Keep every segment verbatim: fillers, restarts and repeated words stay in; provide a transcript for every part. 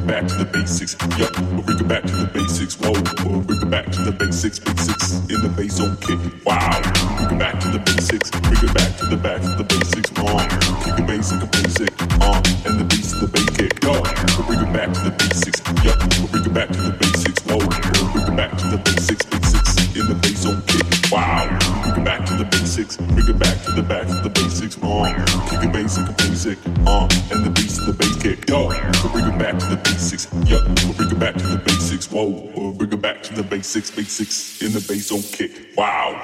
bring it back to the basics. Yup, we'll bring it back to the basics. Whoa, we'll bring it back to the basics. Basics in the bass on kick. Wow, bring it back to the basics. Bring it back to the back to the basics. Uh, kick the bass and the basic. Uh, and the bass the bass kick. Yo, we'll bring it back to the basics. Yup, we'll bring it back to the basics. Whoa, we'll bring it back to the basics. Basics in the bass on kick. Wow, bring it back to the basics. Bring it back to the back to the basics. Uh, kick the bass and the basic. Uh, and the bass the bass kick. Yo. We'll bring it back to the basics. Yup, we'll bring it back to the basics. Whoa, we'll bring it back to the basics. Basics in the bass on kick. Wow.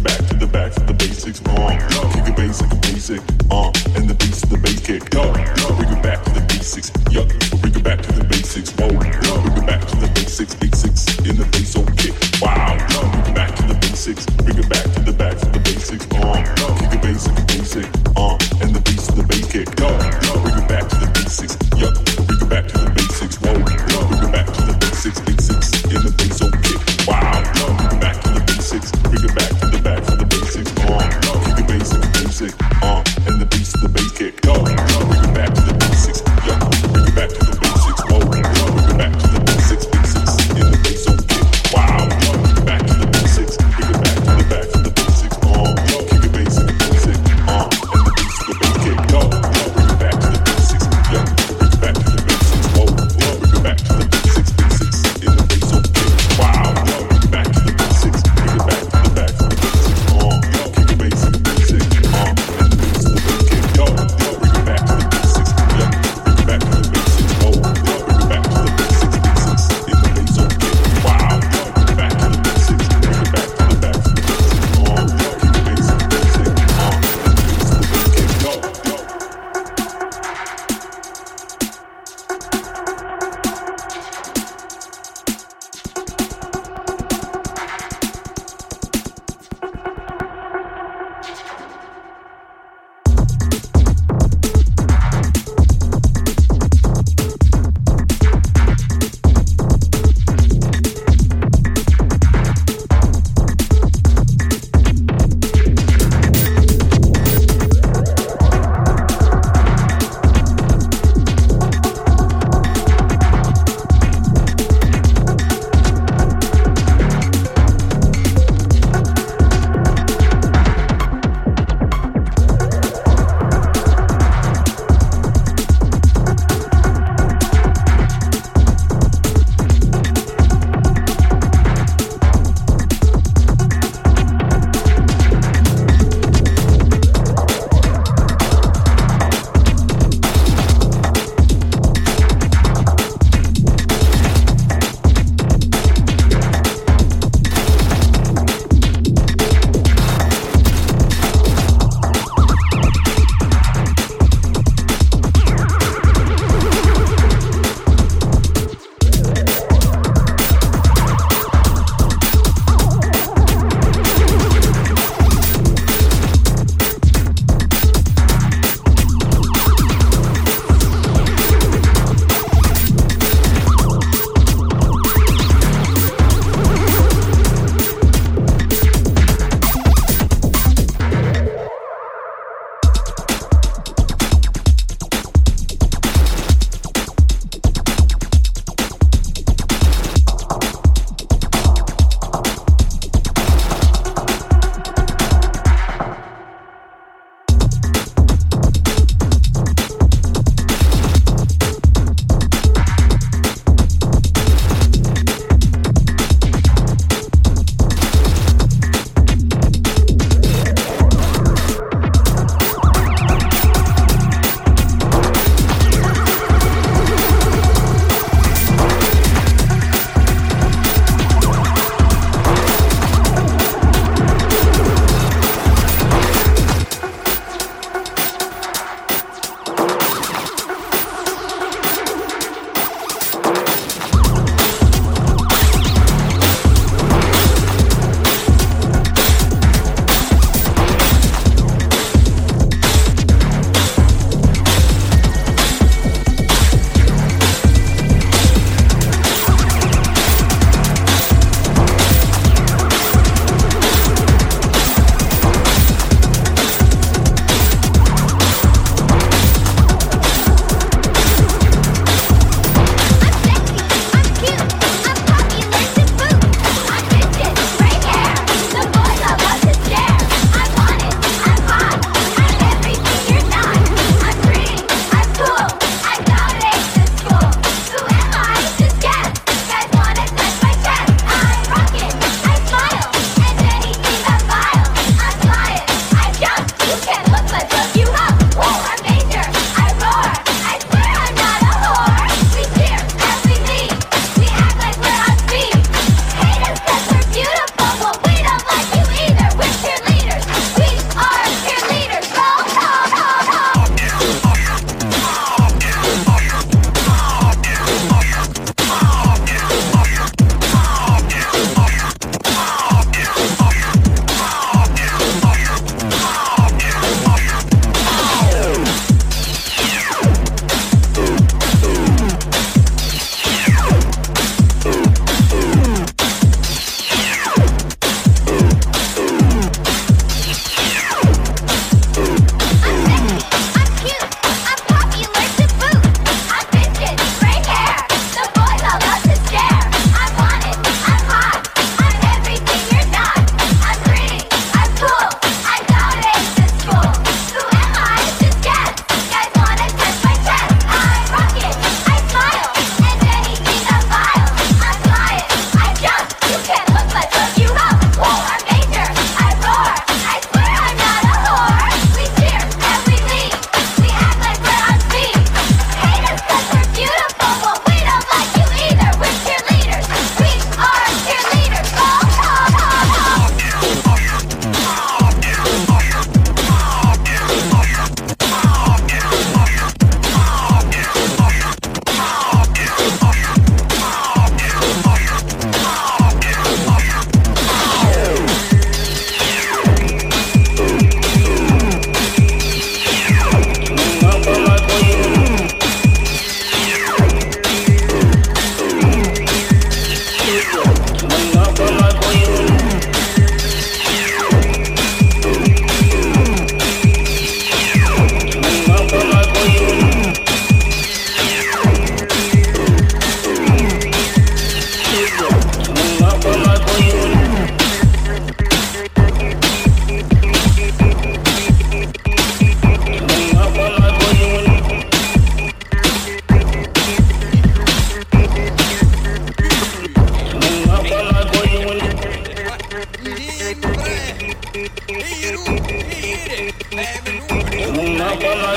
Back to the basics, whoa, back to the basics, basics in the bass on kick.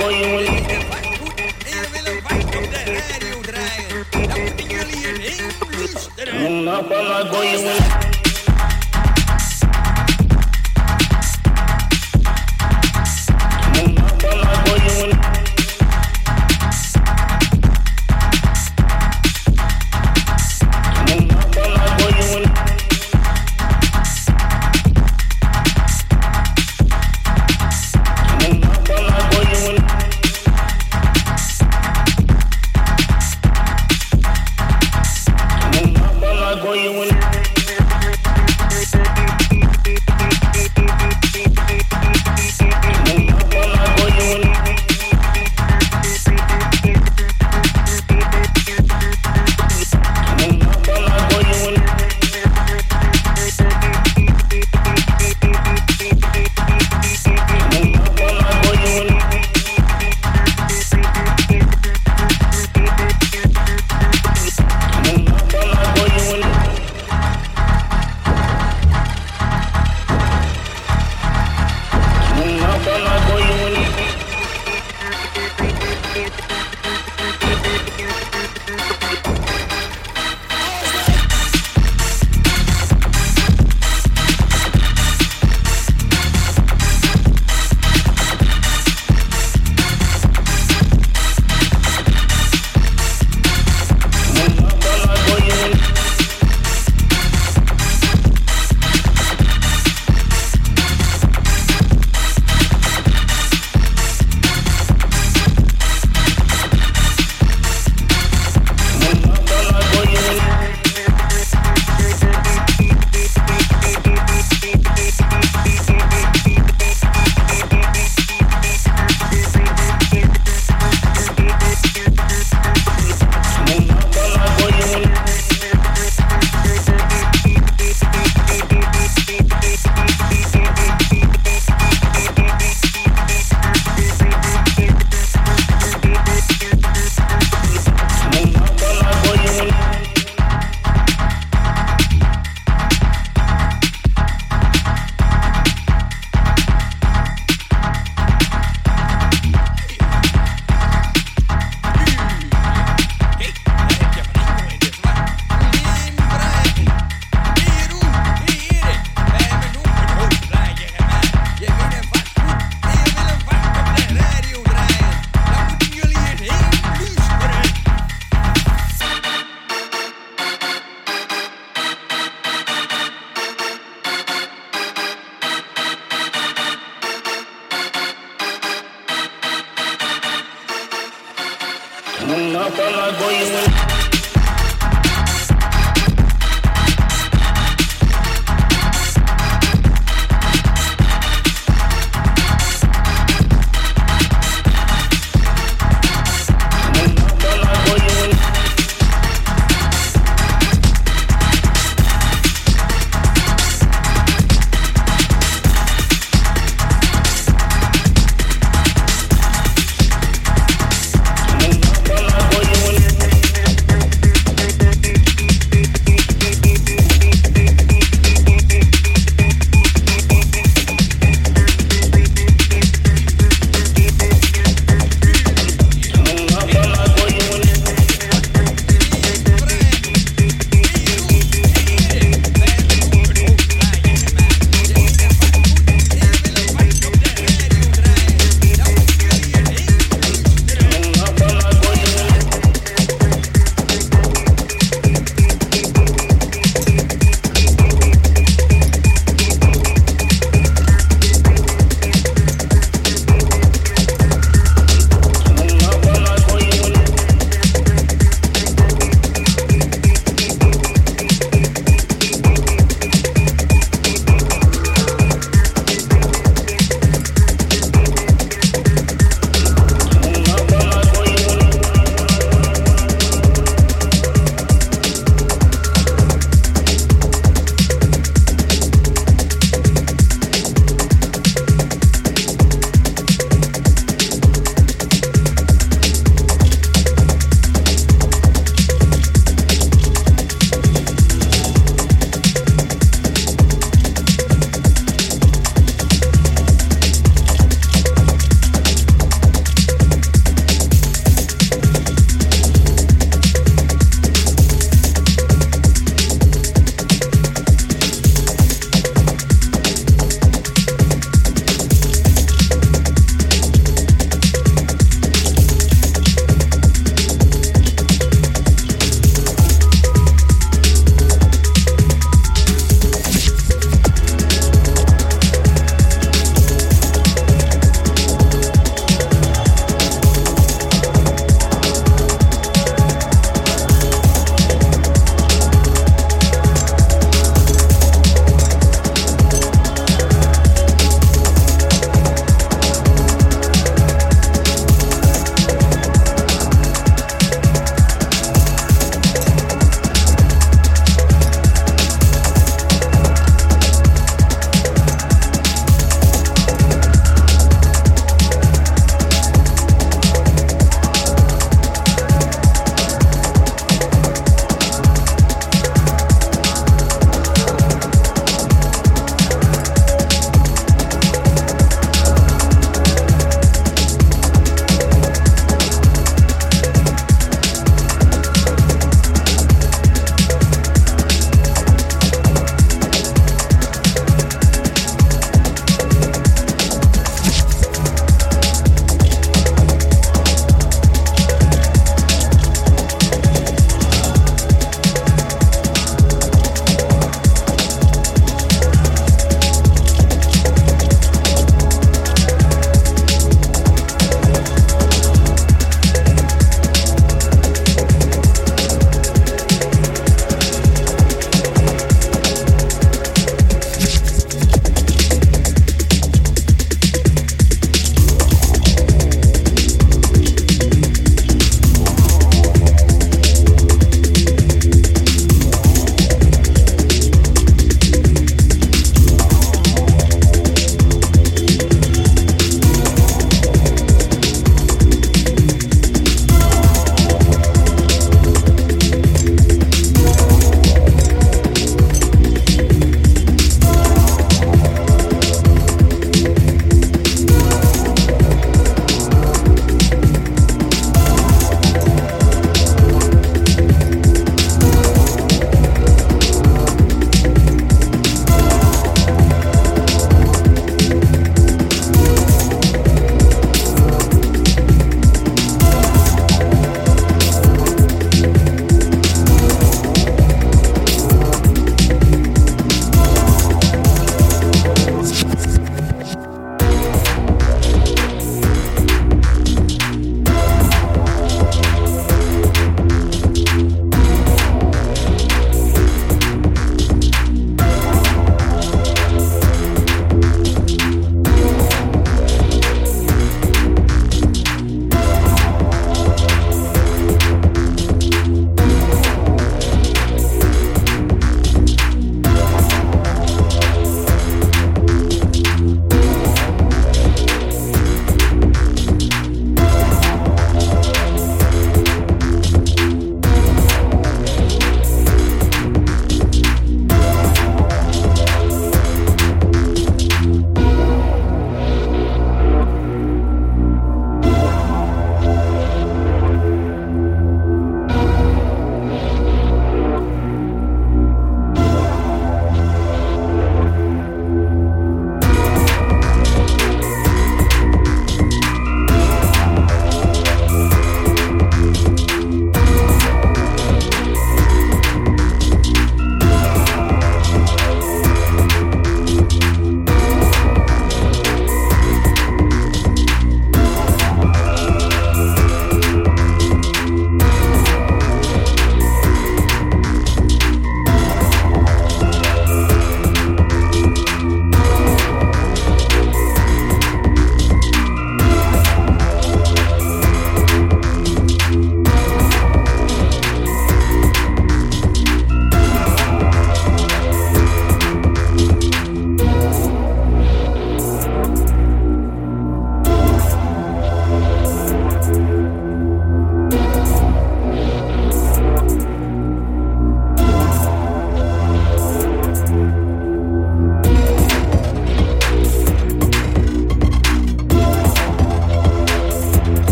Boy, you win. Nothing like what you